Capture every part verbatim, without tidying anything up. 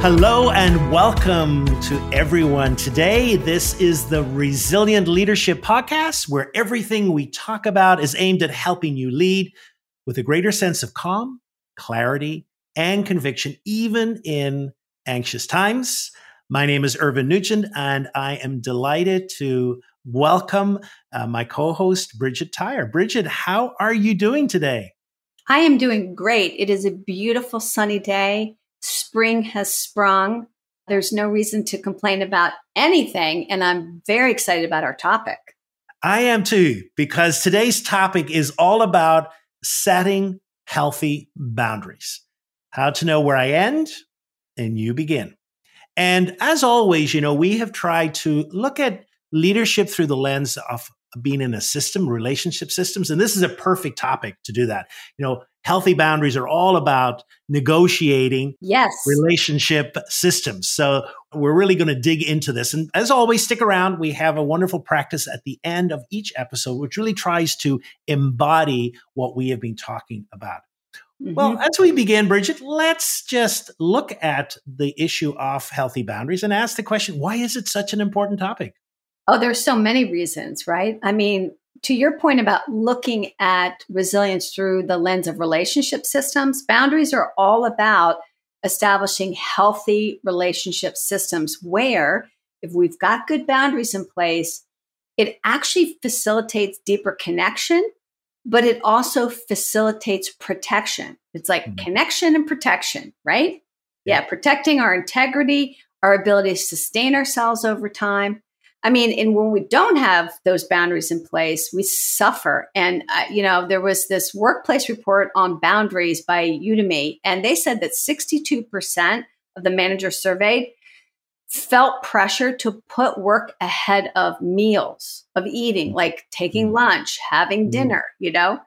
Hello and welcome to everyone. Today, this is the Resilient Leadership Podcast, where everything we talk about is aimed at helping you lead with a greater sense of calm, clarity, and conviction, even in anxious times. My name is Irvin Nugent, and I am delighted to welcome uh, my co-host, Bridgette Tyer. Bridgette, how are you doing today? I am doing great. It is a beautiful sunny day. Spring has sprung. There's no reason to complain about anything. And I'm very excited about our topic. I am too, because today's topic is all about setting healthy boundaries, how to know where I end and you begin. And as always, you know, we have tried to look at leadership through the lens of being in a system, relationship systems. And this is a perfect topic to do that. You know, healthy boundaries are all about negotiating yes. relationship systems. So we're really going to dig into this. And as always, stick around. We have a wonderful practice at the end of each episode, which really tries to embody what we have been talking about. Mm-hmm. Well, as we begin, Bridgette, let's just look at the issue of healthy boundaries and ask the question, why is it such an important topic? Oh, there's so many reasons, right? I mean, to your point about looking at resilience through the lens of relationship systems, boundaries are all about establishing healthy relationship systems where if we've got good boundaries in place, it actually facilitates deeper connection, but it also facilitates protection. It's like mm-hmm. connection and protection, right? Yeah. yeah, protecting our integrity, our ability to sustain ourselves over time. I mean, and when we don't have those boundaries in place, we suffer. And, uh, you know, there was this workplace report on boundaries by Udemy, and they said that sixty-two percent of the managers surveyed felt pressure to put work ahead of meals, of eating, like taking lunch, having dinner, you know,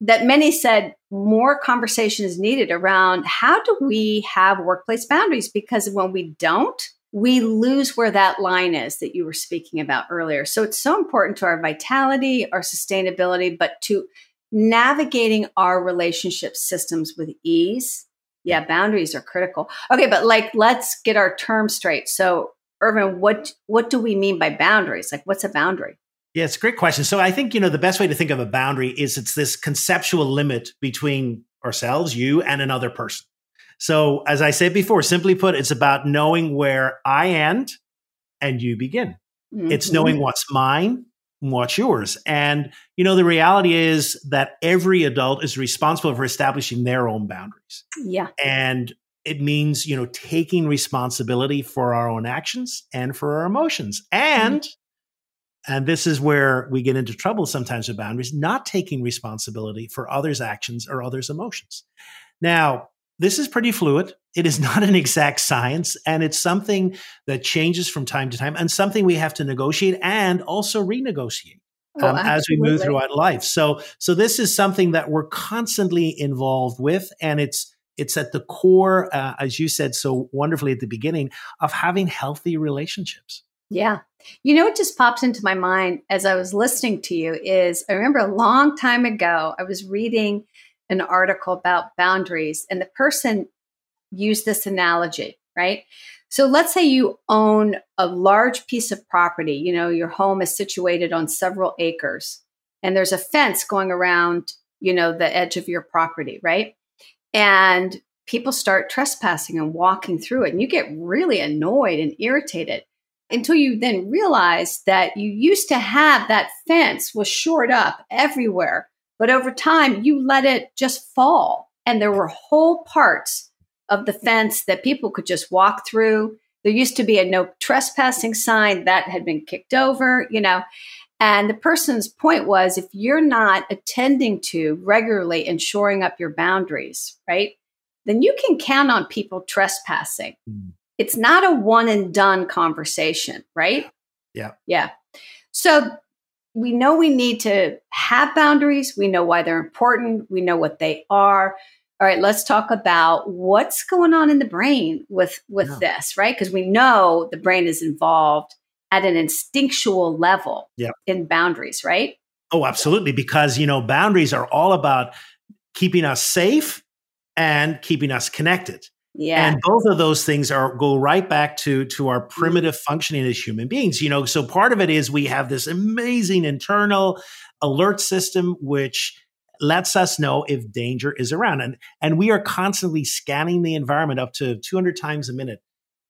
that many said more conversation is needed around how do we have workplace boundaries? Because when we don't, we lose where that line is that you were speaking about earlier. So it's so important to our vitality, our sustainability, but to navigating our relationship systems with ease. Yeah, boundaries are critical. Okay, but like, let's get our terms straight. So, Irvin, what what do we mean by boundaries? Like, what's a boundary? Yeah, it's a great question. So I think, you know, the best way to think of a boundary is it's this conceptual limit between ourselves, you, and another person. So as I said before, simply put, it's about knowing where I end and you begin. Mm-hmm. It's knowing what's mine and what's yours. And, you know, the reality is that every adult is responsible for establishing their own boundaries. Yeah. And it means, you know, taking responsibility for our own actions and for our emotions. And, mm-hmm. and this is where we get into trouble sometimes with boundaries, not taking responsibility for others' actions or others' emotions. Now, this is pretty fluid. It is not an exact science, and it's something that changes from time to time and something we have to negotiate and also renegotiate um, oh, as we move throughout life. So so this is something that we're constantly involved with, and it's it's at the core, uh, as you said so wonderfully at the beginning, of having healthy relationships. Yeah. You know, what just pops into my mind as I was listening to you is I remember a long time ago, I was reading an article about boundaries, and the person used this analogy, right? So let's say you own a large piece of property. You know, your home is situated on several acres, and there's a fence going around, you know, the edge of your property, right? And people start trespassing and walking through it, and you get really annoyed and irritated until you then realize that you used to have that fence was shored up everywhere. But over time, you let it just fall. And there were whole parts of the fence that people could just walk through. There used to be a no trespassing sign that had been kicked over, you know. And the person's point was, if you're not attending to regularly and shoring up your boundaries, right, then you can count on people trespassing. Mm-hmm. It's not a one and done conversation, right? Yeah. Yeah. So we know we need to have boundaries. We know why they're important. We know what they are. All right, let's talk about what's going on in the brain with, with yeah. this, right? Because we know the brain is involved at an instinctual level yeah. in boundaries, right? Oh, absolutely. Because, you know, boundaries are all about keeping us safe and keeping us connected. Yeah. And both of those things are go right back to, to our primitive functioning as human beings. You know, so part of it is we have this amazing internal alert system, which lets us know if danger is around. And, and we are constantly scanning the environment up to two hundred times a minute.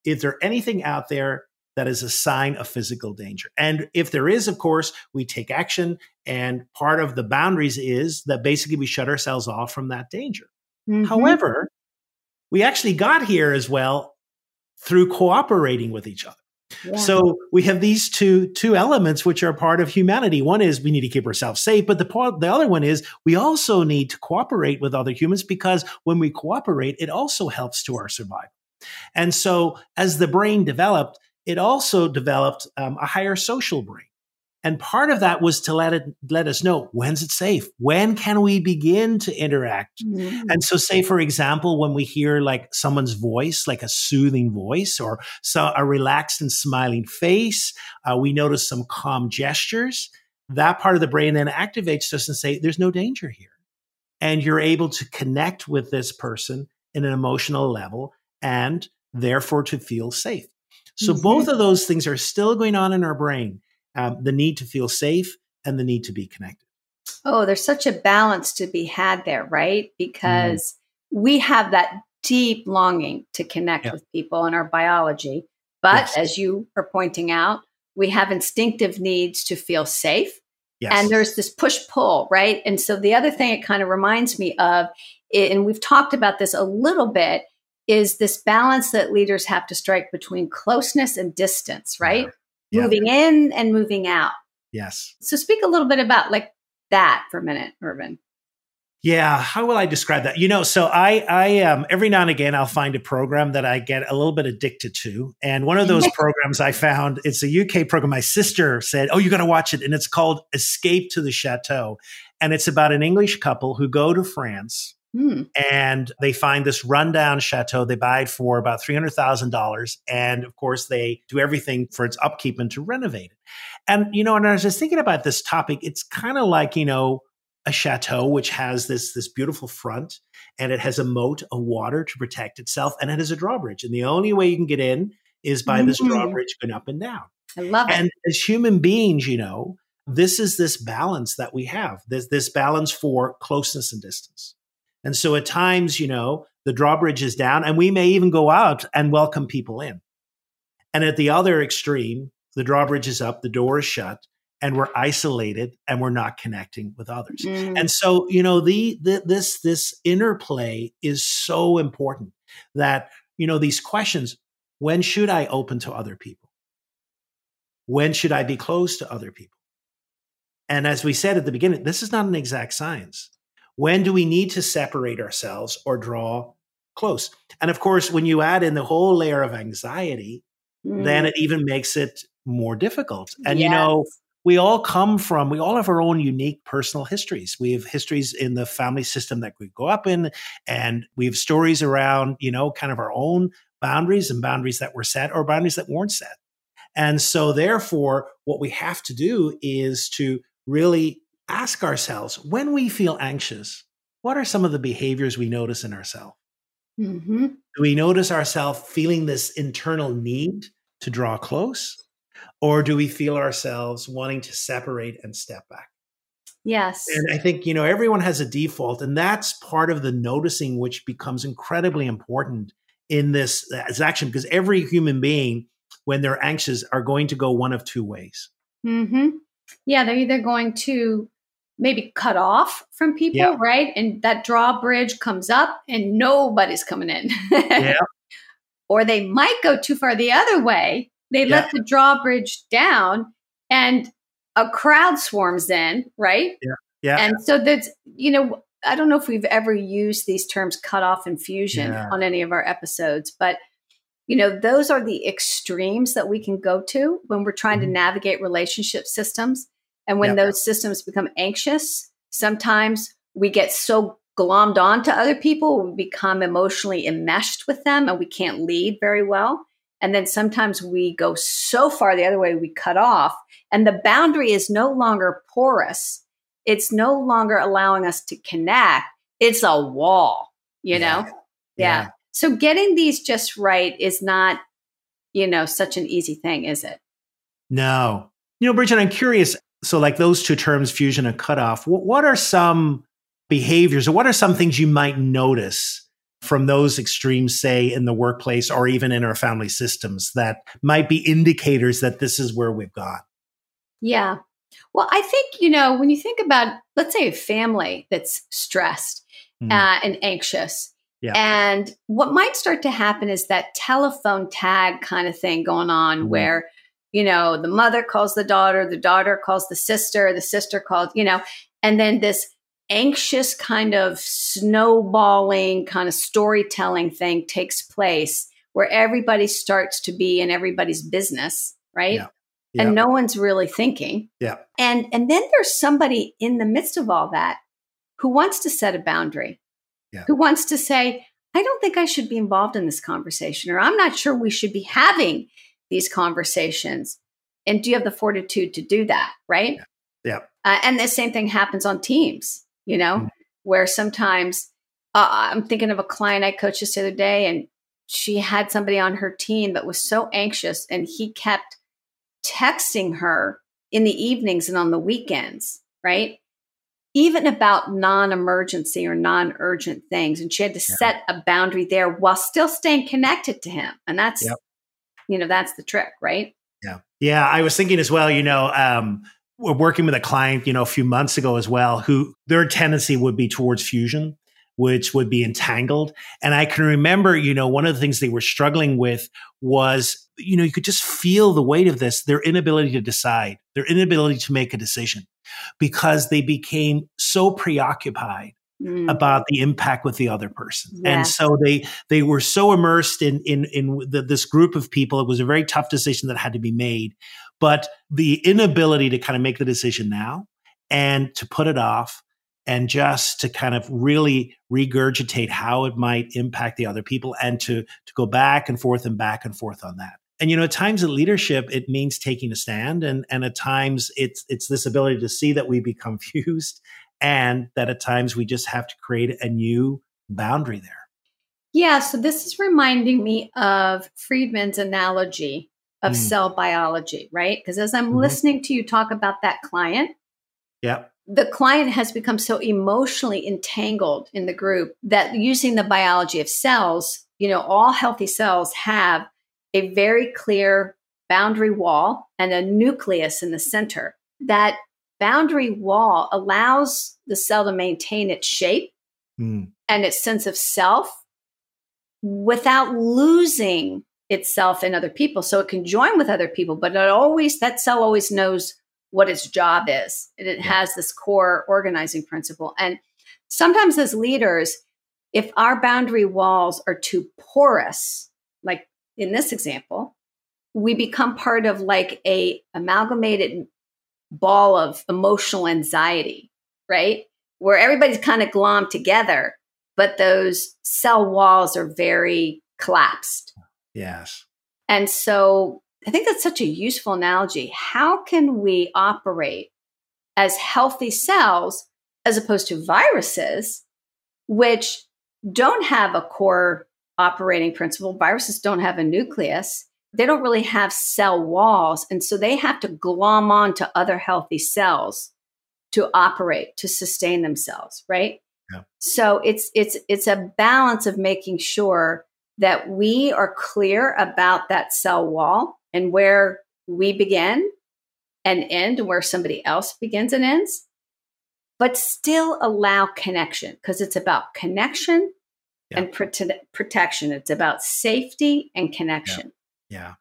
Is there anything out there that is a sign of physical danger? And if there is, of course, we take action. And part of the boundaries is that basically we shut ourselves off from that danger. Mm-hmm. However, we actually got here as well through cooperating with each other. Yeah. So we have these two two elements which are part of humanity. One is we need to keep ourselves safe, but the the other one is we also need to cooperate with other humans, because when we cooperate, it also helps to our survival. And so as the brain developed, it also developed um, a higher social brain. And part of that was to let it let us know, when's it safe? When can we begin to interact? Mm-hmm. And so say, for example, when we hear like someone's voice, like a soothing voice or so a relaxed and smiling face, uh, we notice some calm gestures. That part of the brain then activates us and say, there's no danger here. And you're able to connect with this person in an emotional level and therefore to feel safe. So mm-hmm. both of those things are still going on in our brain. Um, the need to feel safe and the need to be connected. Oh, there's such a balance to be had there, right? Because mm-hmm. we have that deep longing to connect yeah. with people in our biology. But yes. as you are pointing out, we have instinctive needs to feel safe. Yes. And there's this push-pull, right? And so the other thing it kind of reminds me of, and we've talked about this a little bit, is this balance that leaders have to strike between closeness and distance, right? Yeah. Yeah. Moving in and moving out. Yes. So speak a little bit about like that for a minute, Irvin. Yeah. How will I describe that? You know, so I, I um, every now and again, I'll find a program that I get a little bit addicted to. And one of those programs I found, it's a U K program. My sister said, oh, you got to watch it. And it's called Escape to the Chateau. And it's about an English couple who go to France hmm. and they find this rundown chateau. They buy it for about three hundred thousand dollars. And of course, they do everything for its upkeep and to renovate it. And, you know, and I was just thinking about this topic. It's kind of like, you know, a chateau, which has this, this beautiful front, and it has a moat of water to protect itself. And it has a drawbridge. And the only way you can get in is by mm-hmm. this drawbridge going up and down. I love it. And as human beings, you know, this is this balance that we have. There's this balance for closeness and distance. And so at times, you know, the drawbridge is down and we may even go out and welcome people in. And at the other extreme, the drawbridge is up, the door is shut, and we're isolated and we're not connecting with others. Mm. And so, you know, the, the this this interplay is so important that, you know, these questions, when should I open to other people? When should I be closed to other people? And as we said at the beginning, this is not an exact science. When do we need to separate ourselves or draw close? And of course, when you add in the whole layer of anxiety, mm. then it even makes it more difficult. And, yes. you know, we all come from, we all have our own unique personal histories. We have histories in the family system that we go up in, and we have stories around, you know, kind of our own boundaries and boundaries that were set or boundaries that weren't set. And so therefore, what we have to do is to really ask ourselves, when we feel anxious, what are some of the behaviors we notice in ourselves? Mm-hmm. Do we notice ourselves feeling this internal need to draw close? Or do we feel ourselves wanting to separate and step back? Yes. And I think, you know, everyone has a default, and that's part of the noticing, which becomes incredibly important in this as action, because every human being, when they're anxious, are going to go one of two ways. Mm-hmm. Yeah, they're either going to maybe cut off from people, yeah. right? And that drawbridge comes up and nobody's coming in. yeah. Or they might go too far the other way. They yeah. let the drawbridge down and a crowd swarms in, right? Yeah. yeah. And so that's, you know, I don't know if we've ever used these terms cut off and fusion yeah. on any of our episodes, but you know, those are the extremes that we can go to when we're trying mm-hmm. to navigate relationship systems. And when yep. those systems become anxious, sometimes we get so glommed on to other people, we become emotionally enmeshed with them and we can't lead very well. And then sometimes we go so far the other way, we cut off, and the boundary is no longer porous. It's no longer allowing us to connect. It's a wall, you yeah. know? Yeah. yeah. So getting these just right is not, you know, such an easy thing, is it? No. You know, Bridgette, I'm curious. So like those two terms, fusion and cutoff, what, what are some behaviors or what are some things you might notice from those extremes, say in the workplace or even in our family systems that might be indicators that this is where we've gone? Yeah. Well, I think, you know, when you think about, let's say a family that's stressed mm. uh, and anxious, yeah. and what might start to happen is that telephone tag kind of thing going on mm. where, you know, the mother calls the daughter, the daughter calls the sister, the sister calls, you know, and then this anxious kind of snowballing kind of storytelling thing takes place where everybody starts to be in everybody's business, right? Yeah. Yeah. And no one's really thinking. Yeah. And and then there's somebody in the midst of all that who wants to set a boundary, yeah. who wants to say, I don't think I should be involved in this conversation, or I'm not sure we should be having these conversations. And do you have the fortitude to do that, right? Yeah. yeah. Uh, and the same thing happens on teams, you know, mm-hmm. where sometimes uh, I'm thinking of a client I coached this other day, and she had somebody on her team that was so anxious, and he kept texting her in the evenings and on the weekends, right? Even about non-emergency or non-urgent things. And she had to yeah. set a boundary there while still staying connected to him. And that's, yep. you know, that's the trick, right? Yeah. Yeah. I was thinking as well, you know, um, we're working with a client, you know, a few months ago as well, who their tendency would be towards fusion, which would be entangled. And I can remember, you know, one of the things they were struggling with was, you know, you could just feel the weight of this, their inability to decide, their inability to make a decision, because they became so preoccupied mm. about the impact with the other person. Yes. And so they they were so immersed in, in, in the, this group of people. It was a very tough decision that had to be made. But the inability to kind of make the decision now and to put it off, and just to kind of really regurgitate how it might impact the other people, and to to go back and forth and back and forth on that. And, you know, at times in leadership, it means taking a stand. And, and at times it's it's this ability to see that we become fused, and that at times we just have to create a new boundary there. Yeah. So this is reminding me of Friedman's analogy of mm. cell biology, right? Because as I'm mm-hmm. listening to you talk about that client. Yeah. The client has become so emotionally entangled in the group that using the biology of cells, you know, all healthy cells have a very clear boundary wall and a nucleus in the center. That boundary wall allows the cell to maintain its shape mm. and its sense of self without losing itself in other people. So it can join with other people, but it always, that cell always knows what its job is. And it yeah. has this core organizing principle. And sometimes as leaders, if our boundary walls are too porous, like in this example, we become part of like a amalgamated ball of emotional anxiety, right? Where everybody's kind of glommed together, but those cell walls are very collapsed. Yes. And so I think that's such a useful analogy. How can we operate as healthy cells as opposed to viruses, which don't have a core operating principle? Viruses don't have a nucleus. They don't really have cell walls. And so they have to glom on to other healthy cells to operate, to sustain themselves, right? Yeah. So it's it's it's a balance of making sure that we are clear about that cell wall and where we begin and end and where somebody else begins and ends, but still allow connection, because it's about connection yeah. and prote- protection. It's about safety and connection. Yeah.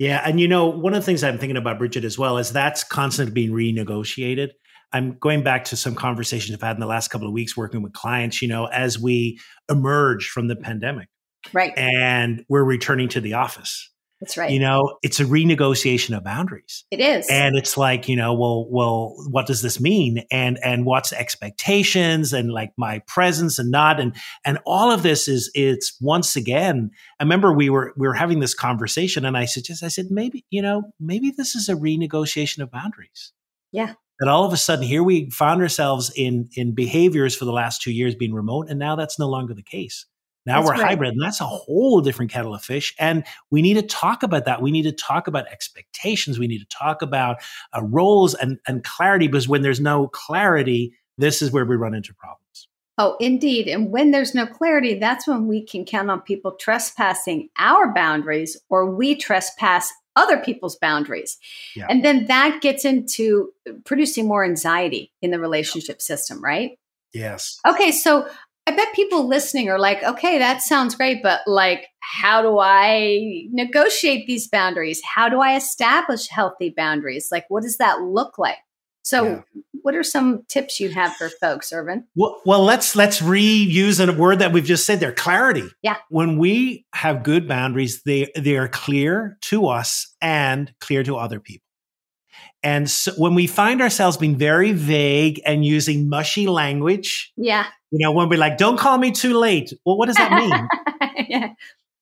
yeah. Yeah. And, you know, one of the things I'm thinking about, Bridgette, as well, is that's constantly being renegotiated. I'm going back to some conversations I've had in the last couple of weeks working with clients, you know, as we emerge from the pandemic. Right. And we're returning to the office. That's right. You know, it's a renegotiation of boundaries. It is. And it's like, you know, well, well, what does this mean? And, and what's expectations, and like my presence and not, and, and all of this is, it's once again, I remember we were, we were having this conversation, and I suggest, I said, maybe, you know, maybe this is a renegotiation of boundaries. Yeah. That all of a sudden here we found ourselves in, in behaviors for the last two years being remote. And now that's no longer the case. Now that's we're right. hybrid, and that's a whole different kettle of fish. And we need to talk about that. We need to talk about expectations. We need to talk about uh, roles and, and clarity, because when there's no clarity, this is where we run into problems. Oh, indeed. And when there's no clarity, that's when we can count on people trespassing our boundaries, or we trespass other people's boundaries. Yeah. And then that gets into producing more anxiety in the relationship system, right? Yes. Okay. So I bet people listening are like, okay, that sounds great, but like, how do I negotiate these boundaries? How do I establish healthy boundaries? Like, what does that look like? So yeah. what are some tips you have for folks, Irvin? Well, well, let's let's reuse a word that we've just said there, clarity. Yeah. When we have good boundaries, they, they are clear to us and clear to other people. And so when we find ourselves being very vague and using mushy language, yeah, you know, when we're like, don't call me too late. Well, what does that mean? yeah.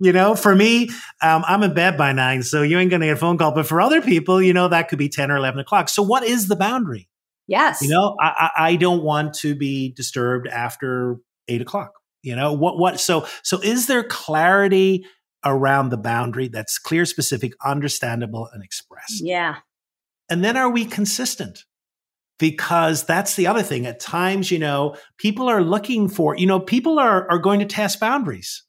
You know, for me, um, I'm in bed by nine, so you ain't going to get a phone call. But for other people, you know, that could be ten or eleven o'clock. So what is the boundary? Yes. You know, I, I don't want to be disturbed after eight o'clock. You know, what, what, so, so is there clarity around the boundary that's clear, specific, understandable, and expressed? Yeah. And then are we consistent? Because that's the other thing. At times, you know, people are looking for, you know, people are, are going to test boundaries.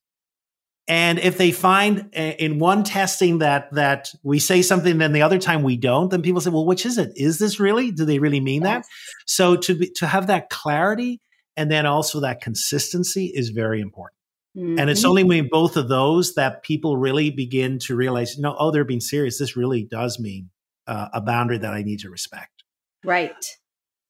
And if they find in one testing that that we say something, then the other time we don't, then people say, well, which is it? Is this really? Do they really mean yes. that? So to be, to have that clarity and then also that consistency is very important. Mm-hmm. And it's only when both of those that people really begin to realize, you know, oh, they're being serious. This really does mean uh, a boundary that I need to respect. Right.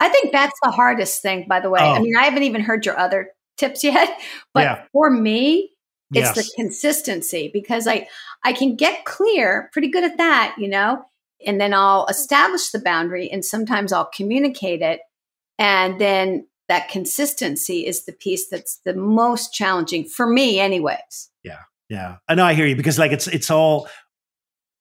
I think that's the hardest thing, by the way. Oh. I mean, I haven't even heard your other tips yet, but yeah. for me, it's yes. the consistency, because I, I can get clear, pretty good at that, you know, and then I'll establish the boundary and sometimes I'll communicate it. And then that consistency is the piece that's the most challenging for me anyways. Yeah. Yeah. I know. I hear you, because like, it's, it's all,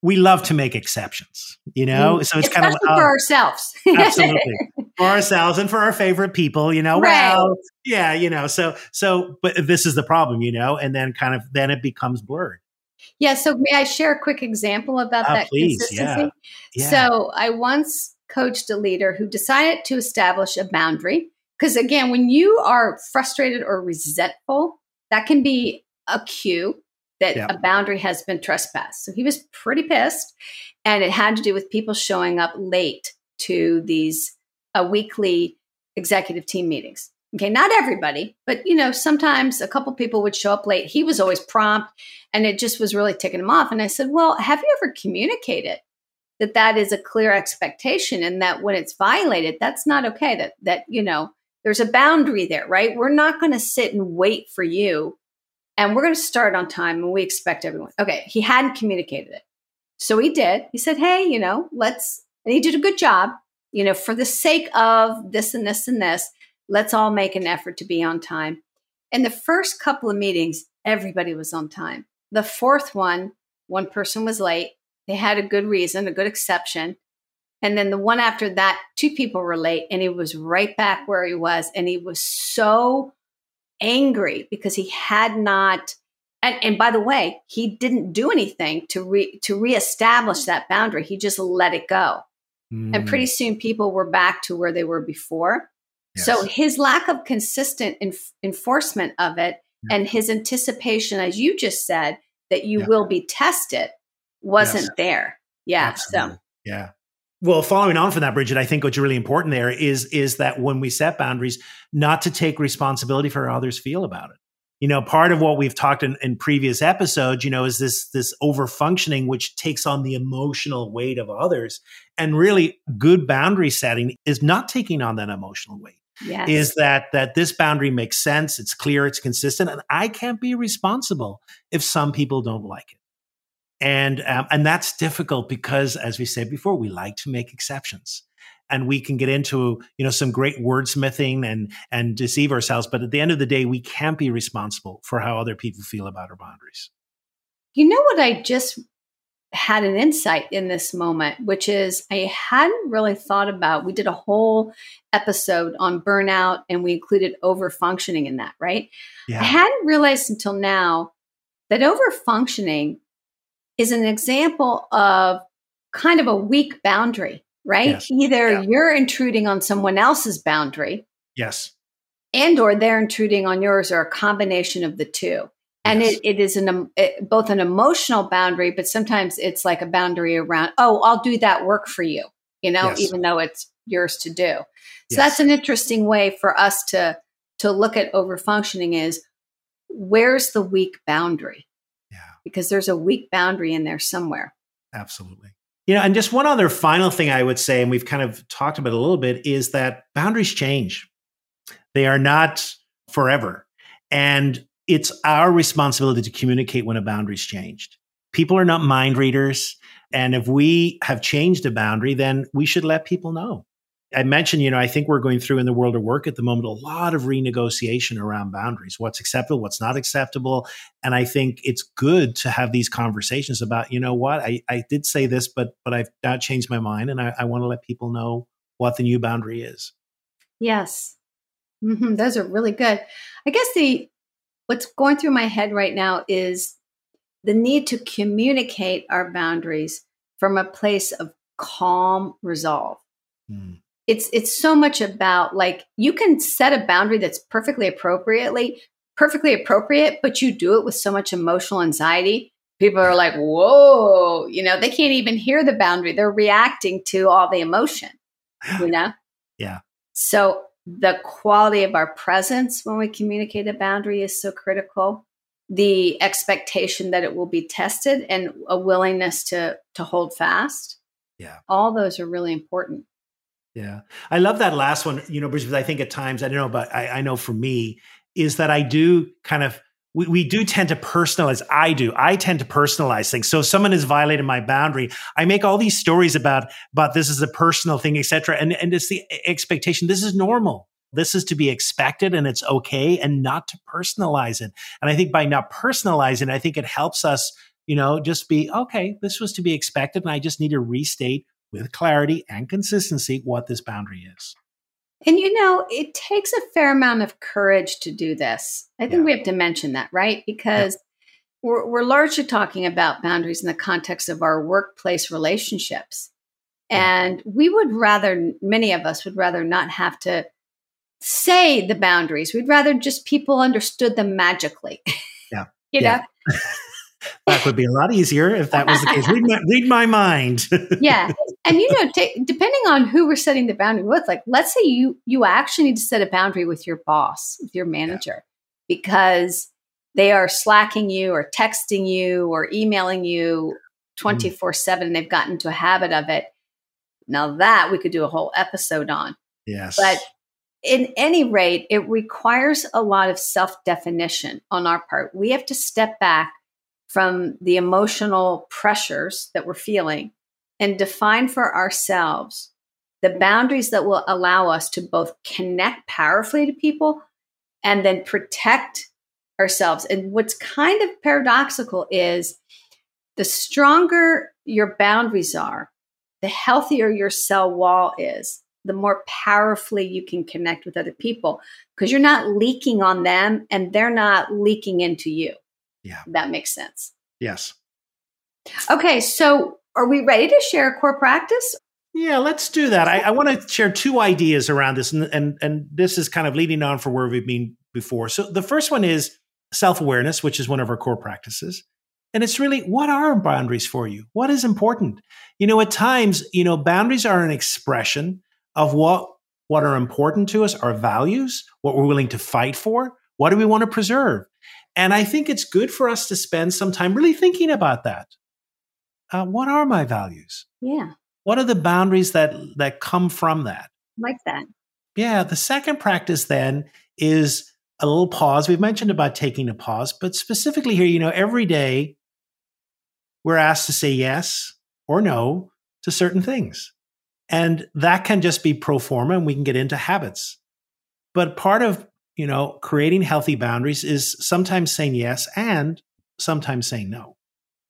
we love to make exceptions, you know, mm. so it's especially kind of uh, for ourselves. Absolutely. For ourselves and for our favorite people, you know, right. well, yeah, you know, so, so, but this is the problem, you know, and then kind of, then it becomes blurred. Yeah. So may I share a quick example about uh, that please, consistency? Yeah. Yeah. So I once coached a leader who decided to establish a boundary, because again, when you are frustrated or resentful, that can be a cue that yeah. a boundary has been trespassed. So he was pretty pissed, and it had to do with people showing up late to these a weekly executive team meetings. Okay. Not everybody, but you know, sometimes a couple people would show up late. He was always prompt, and it just was really ticking him off. And I said, well, have you ever communicated that that is a clear expectation, and that when it's violated, that's not okay? That, that, you know, there's a boundary there, right? We're not going to sit and wait for you, and we're going to start on time, and we expect everyone. Okay. He hadn't communicated it. So he did. He said, hey, you know, let's, and he did a good job. You know, for the sake of this and this and this, let's all make an effort to be on time. In the first couple of meetings, everybody was on time. The fourth one, one person was late. They had a good reason, a good exception. And then the one after that, two people were late, and he was right back where he was. And he was so angry because he had not, and, and by the way, he didn't do anything to re, to reestablish that boundary. He just let it go. And pretty soon people were back to where they were before. Yes. So his lack of consistent enf- enforcement of it yeah. and his anticipation, as you just said, that you yeah. will be tested wasn't yes. there. Yeah. Absolutely. So, yeah. Well, following on from that, Bridgette, I think what's really important there is, is that when we set boundaries, not to take responsibility for how others feel about it. You know, part of what we've talked in, in previous episodes, you know, is this this over-functioning, which takes on the emotional weight of others. And really good boundary setting is not taking on that emotional weight. Yes. Is that that this boundary makes sense, it's clear, it's consistent, and I can't be responsible if some people don't like it. And um, and that's difficult because, as we said before, we like to make exceptions. And we can get into, you know, some great wordsmithing and and deceive ourselves. But at the end of the day, we can't be responsible for how other people feel about our boundaries. You know what I just had an insight in this moment, which is I hadn't really thought about. We did a whole episode on burnout and we included over-functioning in that, right? Yeah. I hadn't realized until now that over-functioning is an example of kind of a weak boundary, right? Yes. Either yeah. you're intruding on someone else's boundary. Yes. And or they're intruding on yours, or a combination of the two. And yes. it, it is an um, it, both an emotional boundary, but sometimes it's like a boundary around, oh, I'll do that work for you, you know, yes. even though it's yours to do. So yes. that's an interesting way for us to to look at overfunctioning is, where's the weak boundary? Yeah, because there's a weak boundary in there somewhere. Absolutely. You know, and just one other final thing I would say, and we've kind of talked about it a little bit, is that boundaries change. They are not forever. And it's our responsibility to communicate when a boundary's changed. People are not mind readers. And if we have changed a boundary, then we should let people know. I mentioned, you know, I think we're going through in the world of work at the moment, a lot of renegotiation around boundaries, what's acceptable, what's not acceptable. And I think it's good to have these conversations about, you know what, I, I did say this, but but I've now changed my mind. And I, I want to let people know what the new boundary is. Yes. Mm-hmm. Those are really good. I guess the what's going through my head right now is the need to communicate our boundaries from a place of calm resolve. Mm. It's it's so much about, like, you can set a boundary that's perfectly appropriately, perfectly appropriate, but you do it with so much emotional anxiety. People are like, whoa, you know, they can't even hear the boundary. They're reacting to all the emotion, you know? Yeah. So the quality of our presence when we communicate a boundary is so critical. The expectation that it will be tested and a willingness to to hold fast. Yeah. All those are really important. Yeah. I love that last one, you know, Bridgette, I think at times, I don't know, but I, I know for me is that I do kind of, we, we do tend to personalize. I do. I tend to personalize things. So if someone has violated my boundary, I make all these stories about, about this is a personal thing, et cetera. And, and it's the expectation. This is normal. This is to be expected and it's okay, and not to personalize it. And I think by not personalizing, I think it helps us, you know, just be, okay, this was to be expected. And I just need to restate with clarity and consistency what this boundary is. And, you know, it takes a fair amount of courage to do this. I think yeah. we have to mention that, right? Because yeah. we're, we're largely talking about boundaries in the context of our workplace relationships. Yeah. And we would rather, many of us would rather not have to say the boundaries. We'd rather just people understood them magically. Yeah. you yeah. know? That would be a lot easier if that was the case. Read my, read my mind. Yeah. And, you know, t- depending on who we're setting the boundary with, like, let's say you, you actually need to set a boundary with your boss, with your manager, yeah. because they are slacking you or texting you or emailing you twenty-four seven. And they've gotten into a habit of it. Now that we could do a whole episode on. Yes. But in any rate, it requires a lot of self-definition on our part. We have to step back from the emotional pressures that we're feeling and define for ourselves the boundaries that will allow us to both connect powerfully to people and then protect ourselves. And what's kind of paradoxical is the stronger your boundaries are, the healthier your cell wall is, the more powerfully you can connect with other people because you're not leaking on them and they're not leaking into you. Yeah. That makes sense. Yes. Okay. So are we ready to share a core practice? Yeah, let's do that. I, I want to share two ideas around this. And, and, and this is kind of leading on for where we've been before. So the first one is self-awareness, which is one of our core practices. And it's really, what are boundaries for you? What is important? You know, at times, you know, boundaries are an expression of what, what are important to us, our values, what we're willing to fight for, what do we want to preserve? And I think it's good for us to spend some time really thinking about that. Uh, what are my values? Yeah. What are the boundaries that that come from that? Like that. Yeah. The second practice then is a little pause. We've mentioned about taking a pause, but specifically here, you know, every day we're asked to say yes or no to certain things. And that can just be pro forma and we can get into habits. But part of You know, creating healthy boundaries is sometimes saying yes and sometimes saying no.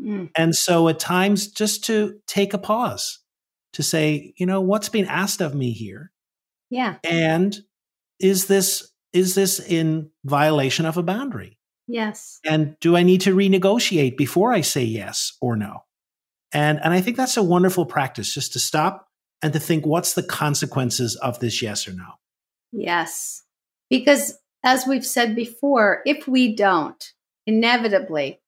Mm. And so at times just to take a pause to say, you know, what's being asked of me here? Yeah. And is this, is this in violation of a boundary? Yes. And do I need to renegotiate before I say yes or no? And, and I think that's a wonderful practice, just to stop and to think, what's the consequences of this yes or no? Yes. Because as we've said before, if we don't, inevitably,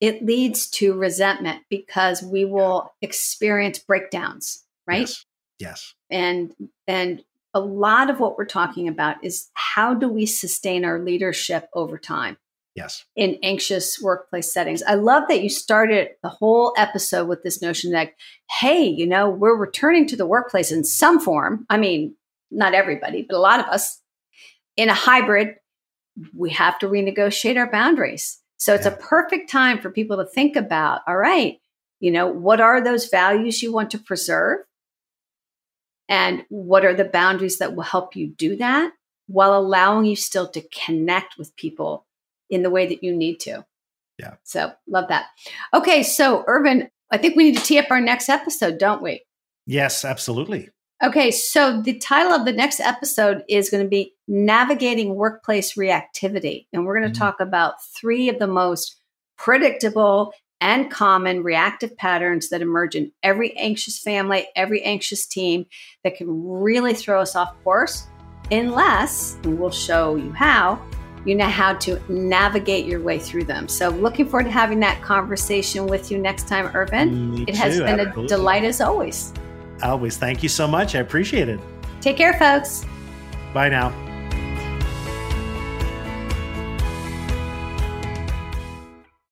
it leads to resentment, because we will experience breakdowns, right? Yes. Yes. And and a lot of what we're talking about is, how do we sustain our leadership over time? Yes. In anxious workplace settings. I love that you started the whole episode with this notion that, hey, you know, we're returning to the workplace in some form. I mean, not everybody, but a lot of us in a hybrid, we have to renegotiate our boundaries. So it's yeah. a perfect time for people to think about, all right, you know, what are those values you want to preserve? And what are the boundaries that will help you do that, while allowing you still to connect with people in the way that you need to. Yeah. So love that. Okay. So Irvin, I think we need to tee up our next episode, don't we? Yes, absolutely. Okay. So the title of the next episode is going to be Navigating Workplace Reactivity. And we're going to mm-hmm. talk about three of the most predictable and common reactive patterns that emerge in every anxious family, every anxious team, that can really throw us off course, unless, and we'll show you how, you know how to navigate your way through them. So looking forward to having that conversation with you next time, Irvin. Me it has too, been absolutely. a delight as always. Always. Thank you so much. I appreciate it. Take care, folks. Bye now.